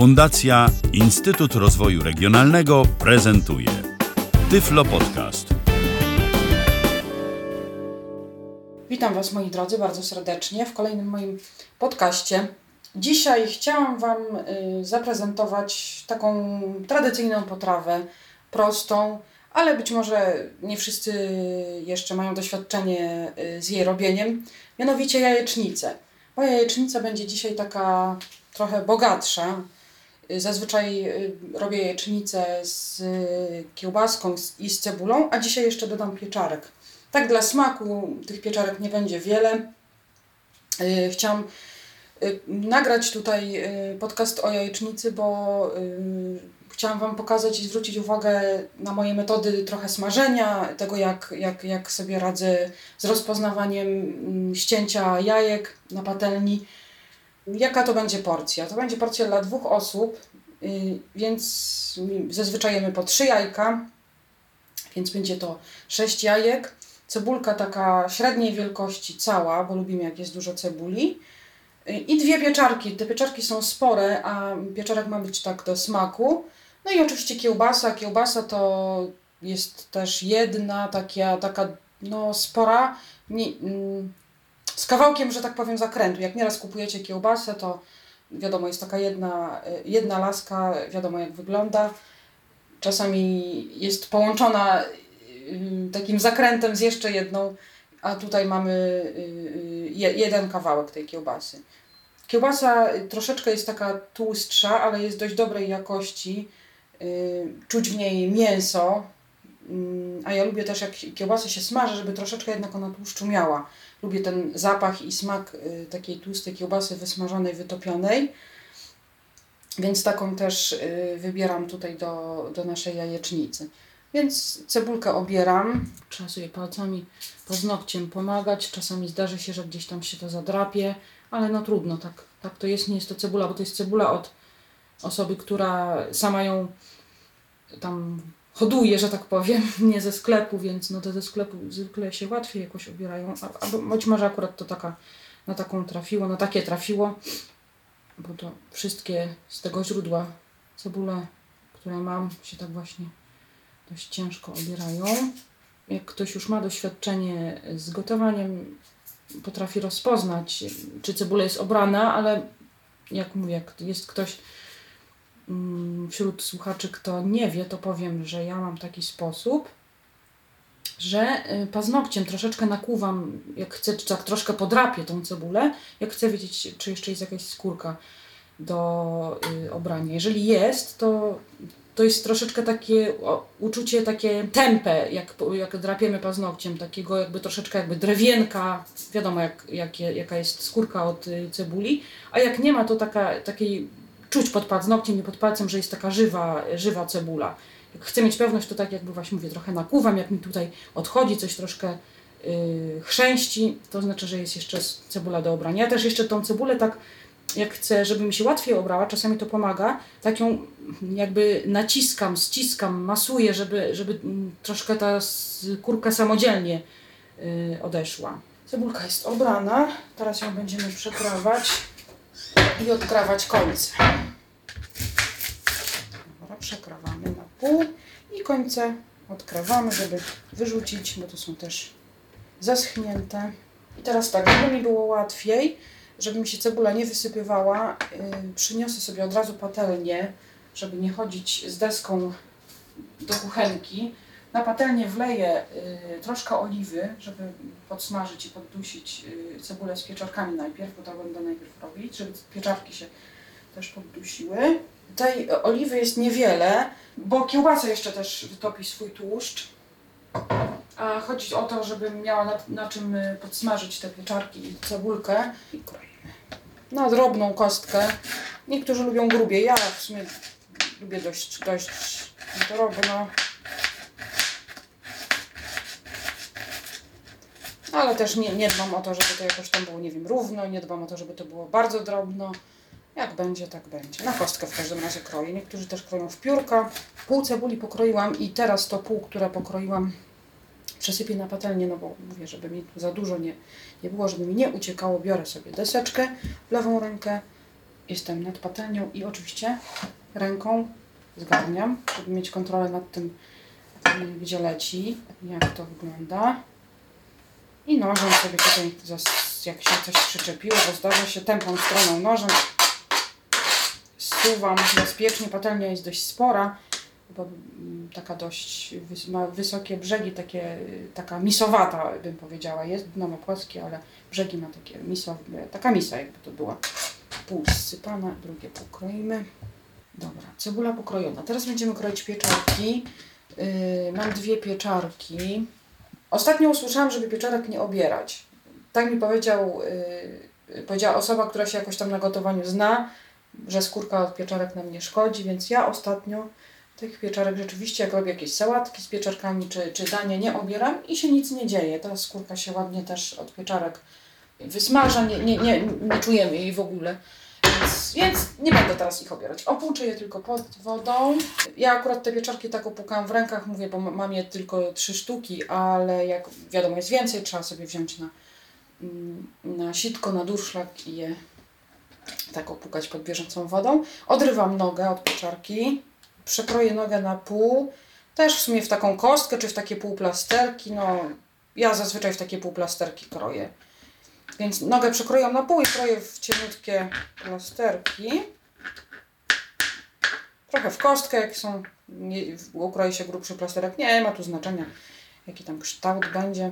Fundacja Instytut Rozwoju Regionalnego prezentuje Tyflo Podcast. Witam Was, moi drodzy, bardzo serdecznie w kolejnym moim podcaście. Dzisiaj chciałam Wam zaprezentować taką tradycyjną potrawę, prostą, ale być może nie wszyscy jeszcze mają doświadczenie z jej robieniem, mianowicie jajecznicę. Moja jajecznica będzie dzisiaj taka trochę bogatsza. Zazwyczaj robię jajecznicę z kiełbaską i z cebulą, a dzisiaj jeszcze dodam pieczarek. Tak dla smaku, tych pieczarek nie będzie wiele. Chciałam nagrać tutaj podcast o jajecznicy, bo chciałam Wam pokazać i zwrócić uwagę na moje metody trochę smażenia, tego jak sobie radzę z rozpoznawaniem ścięcia jajek na patelni. Jaka to będzie porcja? To będzie porcja dla dwóch osób, więc zazwyczaj jemy po 3 jajka, więc będzie to 6 jajek. Cebulka taka średniej wielkości cała, bo lubimy jak jest dużo cebuli. I 2 pieczarki. Te pieczarki są spore, a pieczarek ma być tak do smaku. No i oczywiście kiełbasa. Kiełbasa to jest też jedna taka no spora, z kawałkiem, że tak powiem, zakrętu. Jak nieraz kupujecie kiełbasę, to wiadomo, jest taka jedna laska, wiadomo jak wygląda. Czasami jest połączona takim zakrętem z jeszcze jedną, a tutaj mamy jeden kawałek tej kiełbasy. Kiełbasa troszeczkę jest taka tłustsza, ale jest dość dobrej jakości. Czuć w niej mięso, a ja lubię też jak kiełbasa się smaży, żeby troszeczkę jednak ona tłuszczu miała. Lubię ten zapach i smak takiej tłustej kiełbasy wysmażonej, wytopionej. Więc taką też wybieram tutaj do naszej jajecznicy. Więc cebulkę obieram. Trzeba sobie palcami, paznokciem pomagać. Czasami zdarzy się, że gdzieś tam się to zadrapie, ale no trudno, tak to jest. Nie jest to cebula, bo to jest cebula od osoby, która sama ją tam hoduje, że tak powiem, nie ze sklepu, więc no to ze sklepu zwykle się łatwiej jakoś obierają. Albo być może akurat to na takie trafiło, bo to wszystkie z tego źródła cebule, które mam, się tak właśnie dość ciężko obierają. Jak ktoś już ma doświadczenie z gotowaniem, potrafi rozpoznać, czy cebula jest obrana, ale jak mówię, jak jest ktoś wśród słuchaczy, kto nie wie, to powiem, że ja mam taki sposób, że paznokciem troszeczkę nakuwam, jak chcę, tak troszkę podrapię tą cebulę, jak chcę wiedzieć, czy jeszcze jest jakaś skórka do obrania. Jeżeli jest, to jest troszeczkę takie uczucie, takie tempe, jak drapiemy paznokciem, takiego jakby troszeczkę jakby drewienka, wiadomo jaka jest skórka od cebuli, a jak nie ma, to takiej czuć pod paznokciem i pod palcem, że jest taka żywa cebula. Jak chcę mieć pewność, to tak jakby właśnie mówię, trochę nakuwam, jak mi tutaj odchodzi, coś troszkę chrzęści, to znaczy, że jest jeszcze cebula do obrania. Ja też jeszcze tą cebulę tak, jak chcę, żeby mi się łatwiej obrała, czasami to pomaga, tak ją jakby naciskam, ściskam, masuję, żeby troszkę ta skórka samodzielnie odeszła. Cebulka jest obrana, teraz ją będziemy przekrawać i odkrawać końce. Dobra, przekrawamy na pół i końce odkrawamy, żeby wyrzucić, bo tu są też zaschnięte. I teraz tak, żeby mi było łatwiej, żeby mi się cebula nie wysypywała, przyniosę sobie od razu patelnię, żeby nie chodzić z deską do kuchenki. Na patelnię wleję troszkę oliwy, żeby podsmażyć i poddusić cebulę z pieczarkami najpierw, bo to będę najpierw robić, żeby pieczarki się też poddusiły. Tej oliwy jest niewiele, bo kiełbasa jeszcze też wytopi swój tłuszcz. A chodzi o to, żebym miała na czym podsmażyć te pieczarki i cebulkę. I kroimy na drobną kostkę. Niektórzy lubią grubie, ja w sumie lubię dość drobno. Ale też nie dbam o to, żeby to jakoś tam było, nie wiem, równo, nie dbam o to, żeby to było bardzo drobno. Jak będzie, tak będzie. Na kostkę w każdym razie kroję. Niektórzy też kroją w piórka. Pół cebuli pokroiłam i teraz to pół, które pokroiłam, przesypię na patelnię, no bo mówię, żeby mi tu za dużo nie było, żeby mi nie uciekało. Biorę sobie deseczkę w lewą rękę Jestem nad patelnią i oczywiście ręką zgarniam, żeby mieć kontrolę nad tym, gdzie leci, jak to wygląda. I nożem sobie tutaj, jak się coś przyczepiło, bo zdarza się, tępą stroną nożem zsuwam bezpiecznie. Patelnia jest dość spora, bo taka dość, ma wysokie brzegi, taka misowata, bym powiedziała. Jest dno ma płaskie, ale brzegi ma takie misowe, taka misa jakby to była. Pół zsypana, drugie pokroimy. Dobra, cebula pokrojona. Teraz będziemy kroić pieczarki. Mam dwie pieczarki. Ostatnio usłyszałam, żeby pieczarek nie obierać. Tak mi powiedziała osoba, która się jakoś tam na gotowaniu zna, że skórka od pieczarek nam nie szkodzi, więc ja ostatnio tych pieczarek rzeczywiście, jak robię jakieś sałatki z pieczarkami czy danie, nie obieram i się nic nie dzieje. Ta skórka się ładnie też od pieczarek wysmaża, nie czujemy jej w ogóle. Więc nie będę teraz ich obierać. Opłuczę je tylko pod wodą. Ja akurat te pieczarki tak opłukałam w rękach, mówię, bo mam je tylko 3 sztuki, ale jak wiadomo jest więcej, trzeba sobie wziąć na sitko, na durszlak i je tak opłukać pod bieżącą wodą. Odrywam nogę od pieczarki, przekroję nogę na pół, też w sumie w taką kostkę, czy w takie półplasterki, no ja zazwyczaj w takie półplasterki kroję. Więc nogę przekroję na pół i kroję w cieniutkie plasterki. Trochę w kostkę, jak są, ukroję się grubszy plasterek, nie ma tu znaczenia, jaki tam kształt będzie.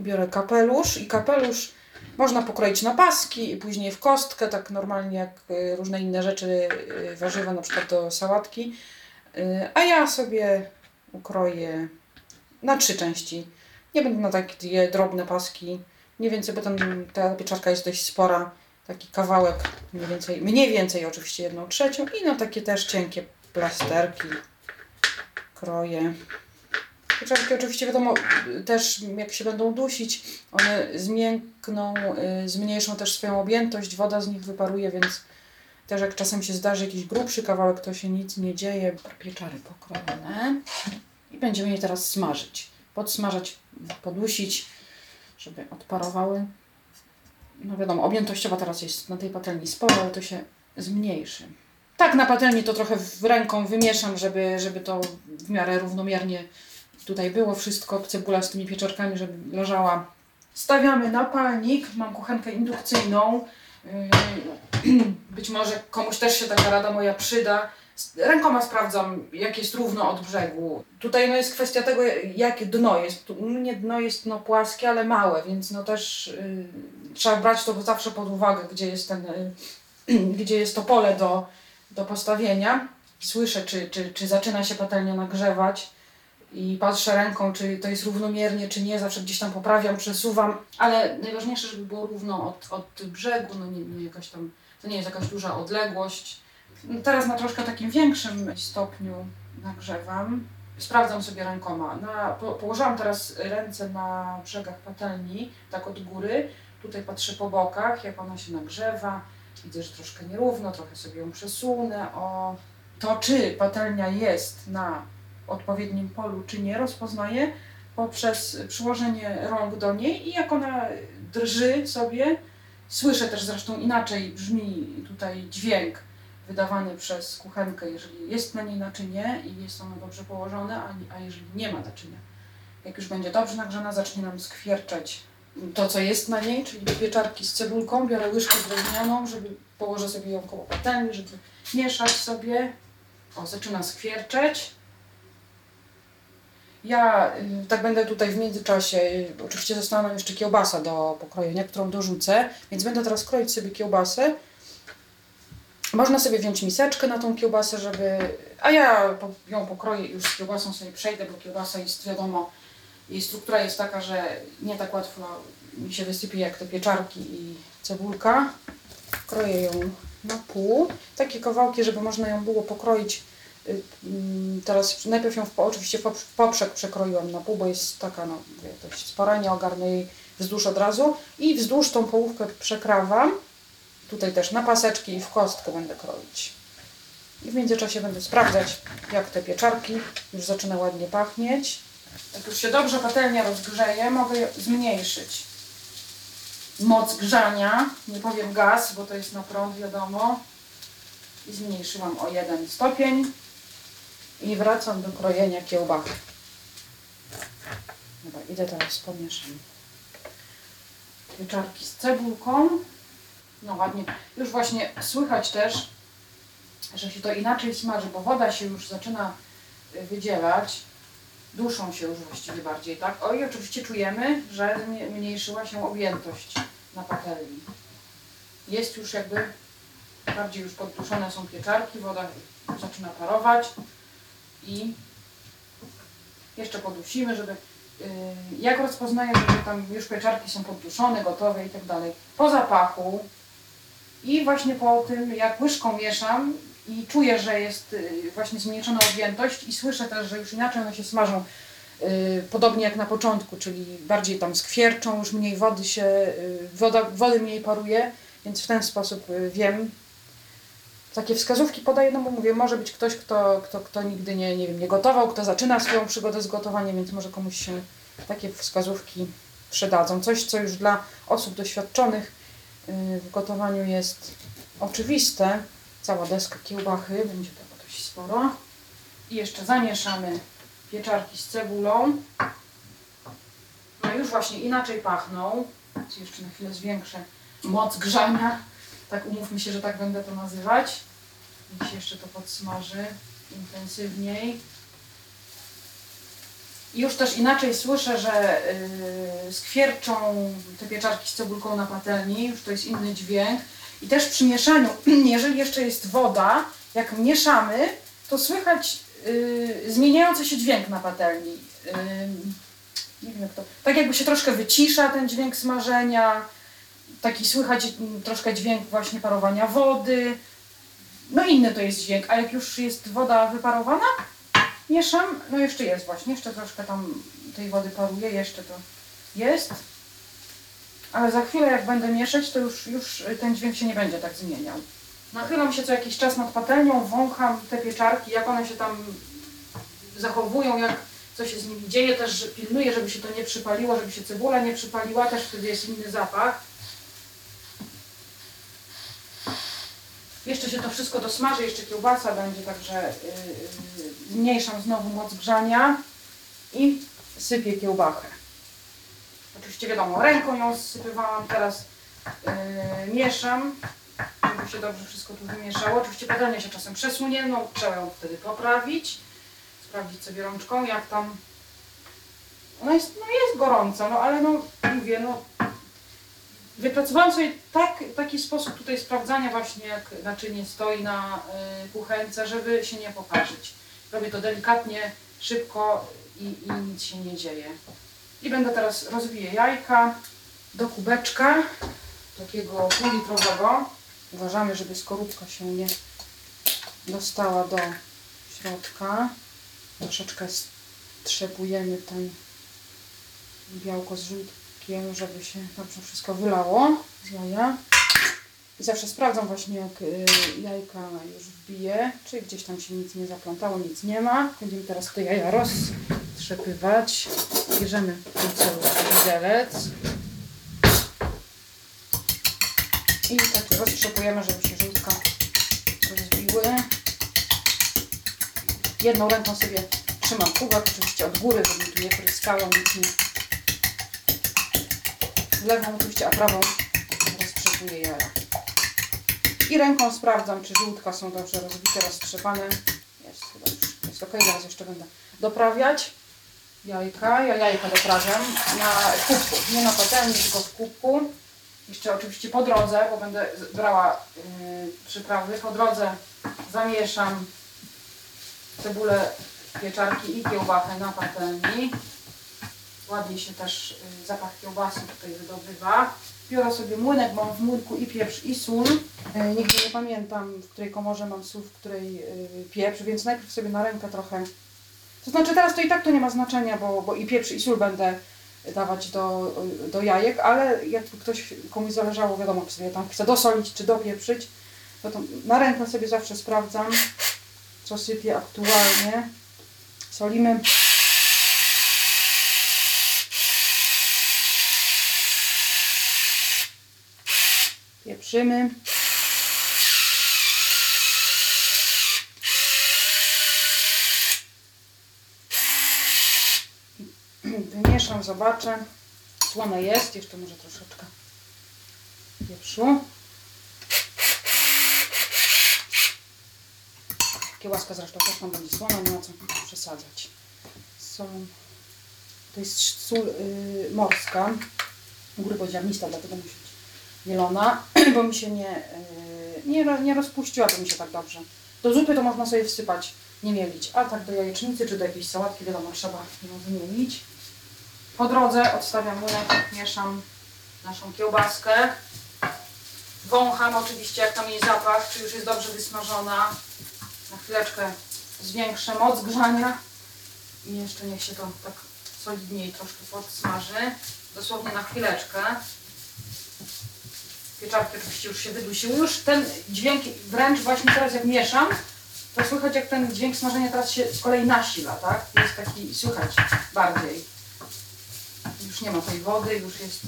Biorę kapelusz i kapelusz można pokroić na paski i później w kostkę, tak normalnie jak różne inne rzeczy, warzywa na przykład do sałatki. A ja sobie ukroję na 3 części. Nie będę na takie drobne paski. Mniej więcej, bo ta pieczarka jest dość spora, taki kawałek, mniej więcej oczywiście 1/3 i na takie też cienkie plasterki kroję. Pieczarki oczywiście wiadomo, też jak się będą dusić, one zmiękną, zmniejszą też swoją objętość, woda z nich wyparuje, więc też jak czasem się zdarzy jakiś grubszy kawałek, to się nic nie dzieje. Pieczary pokrojone i będziemy je teraz smażyć, podsmażać, podusić, żeby odparowały. No wiadomo, objętościowa teraz jest na tej patelni sporo, ale to się zmniejszy. Tak na patelni to trochę ręką wymieszam, żeby to w miarę równomiernie tutaj było wszystko, cebula z tymi pieczarkami, żeby leżała. Stawiamy na palnik, mam kuchenkę indukcyjną. Być może komuś też się taka rada moja przyda. Rękoma sprawdzam, jak jest równo od brzegu. Tutaj no, jest kwestia tego, jakie dno jest. U mnie dno jest no, płaskie, ale małe, więc no, też trzeba brać to zawsze pod uwagę, gdzie jest to pole do postawienia. Słyszę, czy zaczyna się patelnia nagrzewać i patrzę ręką, czy to jest równomiernie, czy nie. Zawsze gdzieś tam poprawiam, przesuwam, ale najważniejsze, żeby było równo od brzegu, no, nie jakaś tam, to nie jest jakaś duża odległość. Teraz na troszkę takim większym stopniu nagrzewam. Sprawdzam sobie rękoma. Położyłam teraz ręce na brzegach patelni, tak od góry. Tutaj patrzę po bokach, jak ona się nagrzewa. Widzę, że troszkę nierówno, trochę sobie ją przesunę. To, czy patelnia jest na odpowiednim polu, czy nie, rozpoznaję poprzez przyłożenie rąk do niej i jak ona drży sobie. Słyszę też zresztą inaczej brzmi tutaj dźwięk wydawany przez kuchenkę, jeżeli jest na niej naczynie i jest ono dobrze położone, a jeżeli nie ma naczynia. Jak już będzie dobrze nagrzana, zacznie nam skwierczać to, co jest na niej, czyli pieczarki z cebulką. Biorę łyżkę drewnianą, żeby położę sobie ją koło patelni, żeby mieszać sobie. Zaczyna skwierczeć. Ja tak będę tutaj w międzyczasie, oczywiście została nam jeszcze kiełbasa do pokrojenia, którą dorzucę, więc będę teraz kroić sobie kiełbasę. Można sobie wziąć miseczkę na tą kiełbasę, a ja ją pokroję i już z kiełbasą sobie przejdę, bo kiełbasa jest, wiadomo, jej struktura jest taka, że nie tak łatwo mi się wysypie jak te pieczarki i cebulka. Kroję ją na pół. Takie kawałki, żeby można ją było pokroić. Teraz najpierw ją oczywiście w poprzek przekroiłam na pół, bo jest taka, no dość spora, nie ogarnę jej wzdłuż od razu. I wzdłuż tą połówkę przekrawam. Tutaj też na paseczki i w kostkę będę kroić. I w międzyczasie będę sprawdzać, jak te pieczarki już zaczyna ładnie pachnieć. Jak już się dobrze patelnia rozgrzeje, mogę je zmniejszyć. moc grzania, nie powiem gaz, bo to jest na prąd, wiadomo, i zmniejszyłam o 1 stopień i wracam do krojenia kiełbachy. Dobra, idę teraz pomieszam pieczarki z cebulką. No ładnie, już właśnie słychać też, że się to inaczej smaży, bo woda się już zaczyna wydzielać, duszą się już właściwie bardziej, tak? O i oczywiście czujemy, że zmniejszyła się objętość na patelni. Jest już jakby, bardziej już podduszone są pieczarki, woda zaczyna parować i jeszcze podusimy, żeby, jak rozpoznaję, że tam już pieczarki są podduszone, gotowe i tak dalej, po zapachu i właśnie po tym, jak łyżką mieszam, i czuję, że jest właśnie zmniejszona objętość i słyszę też, że już inaczej one się smażą, podobnie jak na początku, czyli bardziej tam skwierczą, już mniej wody się, wody mniej paruje, więc w ten sposób wiem. Takie wskazówki podaję, no bo mówię, może być ktoś, kto nigdy nie gotował, kto zaczyna swoją przygodę z gotowaniem, więc może komuś się takie wskazówki przydadzą. Coś, co już dla osób doświadczonych w gotowaniu jest oczywiste. Cała deska kiełbachy, będzie tego dość sporo. I jeszcze zamieszamy pieczarki z cebulą. No już właśnie inaczej pachną. Jeszcze na chwilę zwiększę moc grzania. Tak umówmy się, że tak będę to nazywać. Niech się jeszcze to podsmaży intensywniej. I już też inaczej słyszę, że skwierczą te pieczarki z cebulką na patelni. Już to jest inny dźwięk. I też przy mieszaniu, jeżeli jeszcze jest woda, jak mieszamy, to słychać zmieniający się dźwięk na patelni. Nie wiem jak to. Tak jakby się troszkę wycisza ten dźwięk smażenia, taki słychać troszkę dźwięk właśnie parowania wody. No inny to jest dźwięk, a jak już jest woda wyparowana, mieszam, no jeszcze jest właśnie, jeszcze troszkę tam tej wody paruje, jeszcze to jest. Ale za chwilę jak będę mieszać, to już ten dźwięk się nie będzie tak zmieniał. Nachylam się co jakiś czas nad patelnią, wącham te pieczarki, jak one się tam zachowują, jak co się z nimi dzieje. Też pilnuję, żeby się to nie przypaliło, żeby się cebula nie przypaliła, też wtedy jest inny zapach. Jeszcze się to wszystko dosmaży, jeszcze kiełbasa będzie, także zmniejszam znowu moc grzania i sypię kiełbachę. Oczywiście wiadomo, ręką ją zsypywałam, teraz mieszam, żeby się dobrze wszystko tu wymieszało. Oczywiście patelnia się czasem przesunie, no trzeba ją wtedy poprawić, sprawdzić sobie rączką, jak tam... Ona jest, no jest gorąca, no ale no mówię, no... Wypracowałam sobie taki sposób tutaj sprawdzania właśnie, jak naczynie stoi na kuchence, żeby się nie poparzyć. Robię to delikatnie, szybko i nic się nie dzieje. I będę teraz rozbiję jajka do kubeczka, takiego półlitrowego. Uważamy, żeby skorupka się nie dostała do środka. Troszeczkę strzepujemy ten białko z żółtkiem, żeby się dobrze wszystko wylało z jaja. I zawsze sprawdzam właśnie, jak jajka już wbiję, czy gdzieś tam się nic nie zaplątało, nic nie ma. Będziemy teraz te jaja roztrzepywać. Bierzemy ten cały widelec i tak roztrzepujemy, żeby się żółtka rozbiły. Jedną ręką sobie trzymam kubek, oczywiście od góry, żeby tu nie pryskało, nic nie. Lewą oczywiście, a prawą roztrzepuję jaja. I ręką sprawdzam, czy żółtka są dobrze rozbite, roztrzepane. Jest chyba już, jest ok, teraz jeszcze będę doprawiać. Jajka, ja jajka doprawiam na kubku, nie na patelni, tylko w kubku. Jeszcze oczywiście po drodze, bo będę brała przyprawy, po drodze zamieszam cebulę, pieczarki i kiełbachę na patelni. Ładnie się też zapach kiełbasy tutaj wydobywa. Biorę sobie młynek, mam w młynku i pieprz i sól. Nigdy nie pamiętam, w której komorze mam sól, w której pieprz, więc najpierw sobie na rękę trochę. To znaczy teraz to i tak to nie ma znaczenia, bo i pieprz i sól będę dawać do jajek, ale jakby komuś zależało, wiadomo, czy sobie tam chce dosolić czy dopieprzyć, to na rękę sobie zawsze sprawdzam, co sypię aktualnie. Solimy. pieprzymy. Wymieszam, zobaczę. Słone jest, jeszcze może troszeczkę pieprzu. Kiełaska zresztą też tam będzie słona, nie ma co przesadzać. To jest sól morska, u góry podziarnista, dlatego musi być mielona, bo mi się nie rozpuściła, to mi się tak dobrze. Do zupy to można sobie wsypać, nie mielić, a tak do jajecznicy czy do jakiejś sałatki, wiadomo, trzeba ją wymielić. Po drodze odstawiam młynek, mieszam naszą kiełbaskę. Wącham oczywiście, jak tam jej zapach, czy już jest dobrze wysmażona. Na chwileczkę zwiększę moc grzania i jeszcze niech się to tak solidniej troszkę podsmaży. Dosłownie na chwileczkę. Pieczarki oczywiście już się wydusiły. Już ten dźwięk, wręcz właśnie teraz jak mieszam, to słychać jak ten dźwięk smażenia teraz się z kolei nasila, tak? Jest taki, słychać bardziej. Już nie ma tej wody, już jest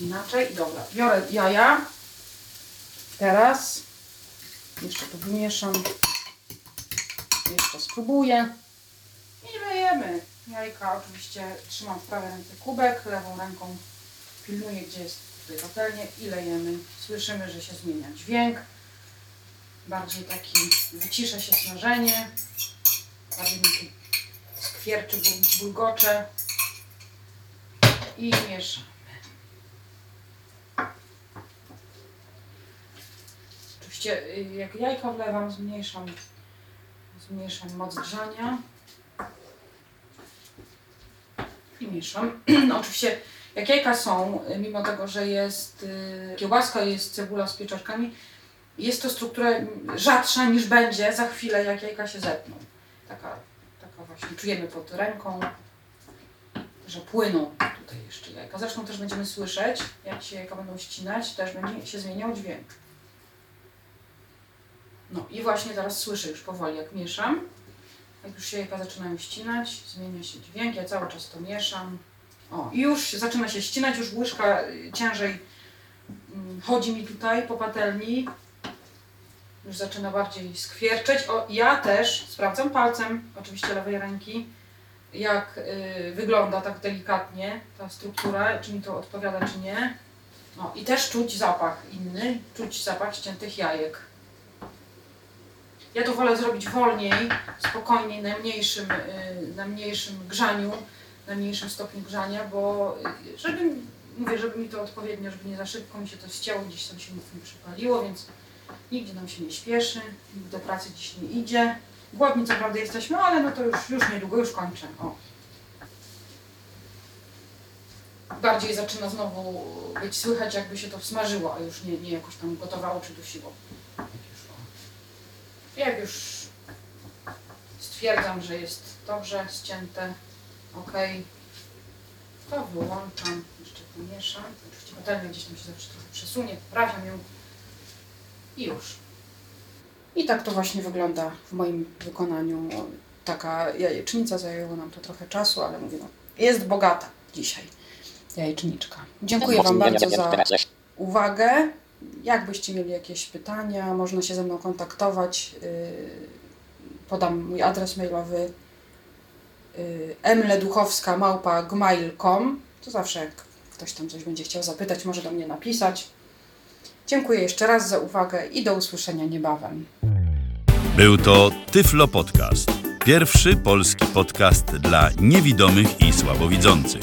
inaczej. Dobra, biorę jaja. Teraz jeszcze to wymieszam, jeszcze spróbuję i lejemy jajka. Oczywiście trzymam w prawej ręce kubek, lewą ręką pilnuję, gdzie jest tutaj patelnia i lejemy. Słyszymy, że się zmienia dźwięk, bardziej taki wycisza się smażenie, bardziej taki skwierczy, bulgocze i mieszam. Jak jajka wlewam, zmniejszam moc grzania i mieszam. Oczywiście jak jajka są, mimo tego, że jest kiełbaska, jest cebula z pieczarkami, jest to struktura rzadsza niż będzie za chwilę, jak jajka się zetną. Taka właśnie czujemy pod ręką, że płyną tutaj jeszcze jajka. Zresztą też będziemy słyszeć, jak się jajka będą ścinać, też będzie się zmieniał dźwięk. No i właśnie teraz słyszę już powoli, jak mieszam. Jak już się jajka zaczynają ścinać, zmienia się dźwięk, ja cały czas to mieszam. O, i już zaczyna się ścinać, już łyżka ciężej chodzi mi tutaj po patelni. Już zaczyna bardziej skwierczeć. O, ja też sprawdzam palcem, oczywiście lewej ręki, jak wygląda tak delikatnie ta struktura, czy mi to odpowiada, czy nie. No i też czuć zapach inny, czuć zapach ściętych jajek. Ja to wolę zrobić wolniej, spokojniej, na mniejszym grzaniu, na mniejszym stopniu grzania, bo żeby mi to odpowiednio, żeby nie za szybko mi się to ścięło, gdzieś tam się nic nie przypaliło, więc nigdzie nam się nie śpieszy, nikt do pracy dziś nie idzie. Głodni co prawda jesteśmy, ale no to już niedługo, już kończę. O. Bardziej zaczyna znowu być słychać, jakby się to smażyło, a już nie jakoś tam gotowało czy dusiło. Jak już stwierdzam, że jest dobrze ścięte, ok, to wyłączam, jeszcze pomieszam. Oczywiście patelnia gdzieś tam się zawsze trochę przesunie, poprawiam ją i już. I tak to właśnie wygląda w moim wykonaniu. Taka jajecznica, zajęło nam to trochę czasu, ale mówię, no, jest bogata dzisiaj jajeczniczka. Dziękuję Wam bardzo za uwagę. Jakbyście mieli jakieś pytania, można się ze mną kontaktować. Podam mój adres mailowy m.leduchowska@gmail.com. To zawsze jak ktoś tam coś będzie chciał zapytać, może do mnie napisać. Dziękuję jeszcze raz za uwagę i do usłyszenia niebawem. Był to Tyflo Podcast. Pierwszy polski podcast dla niewidomych i słabowidzących.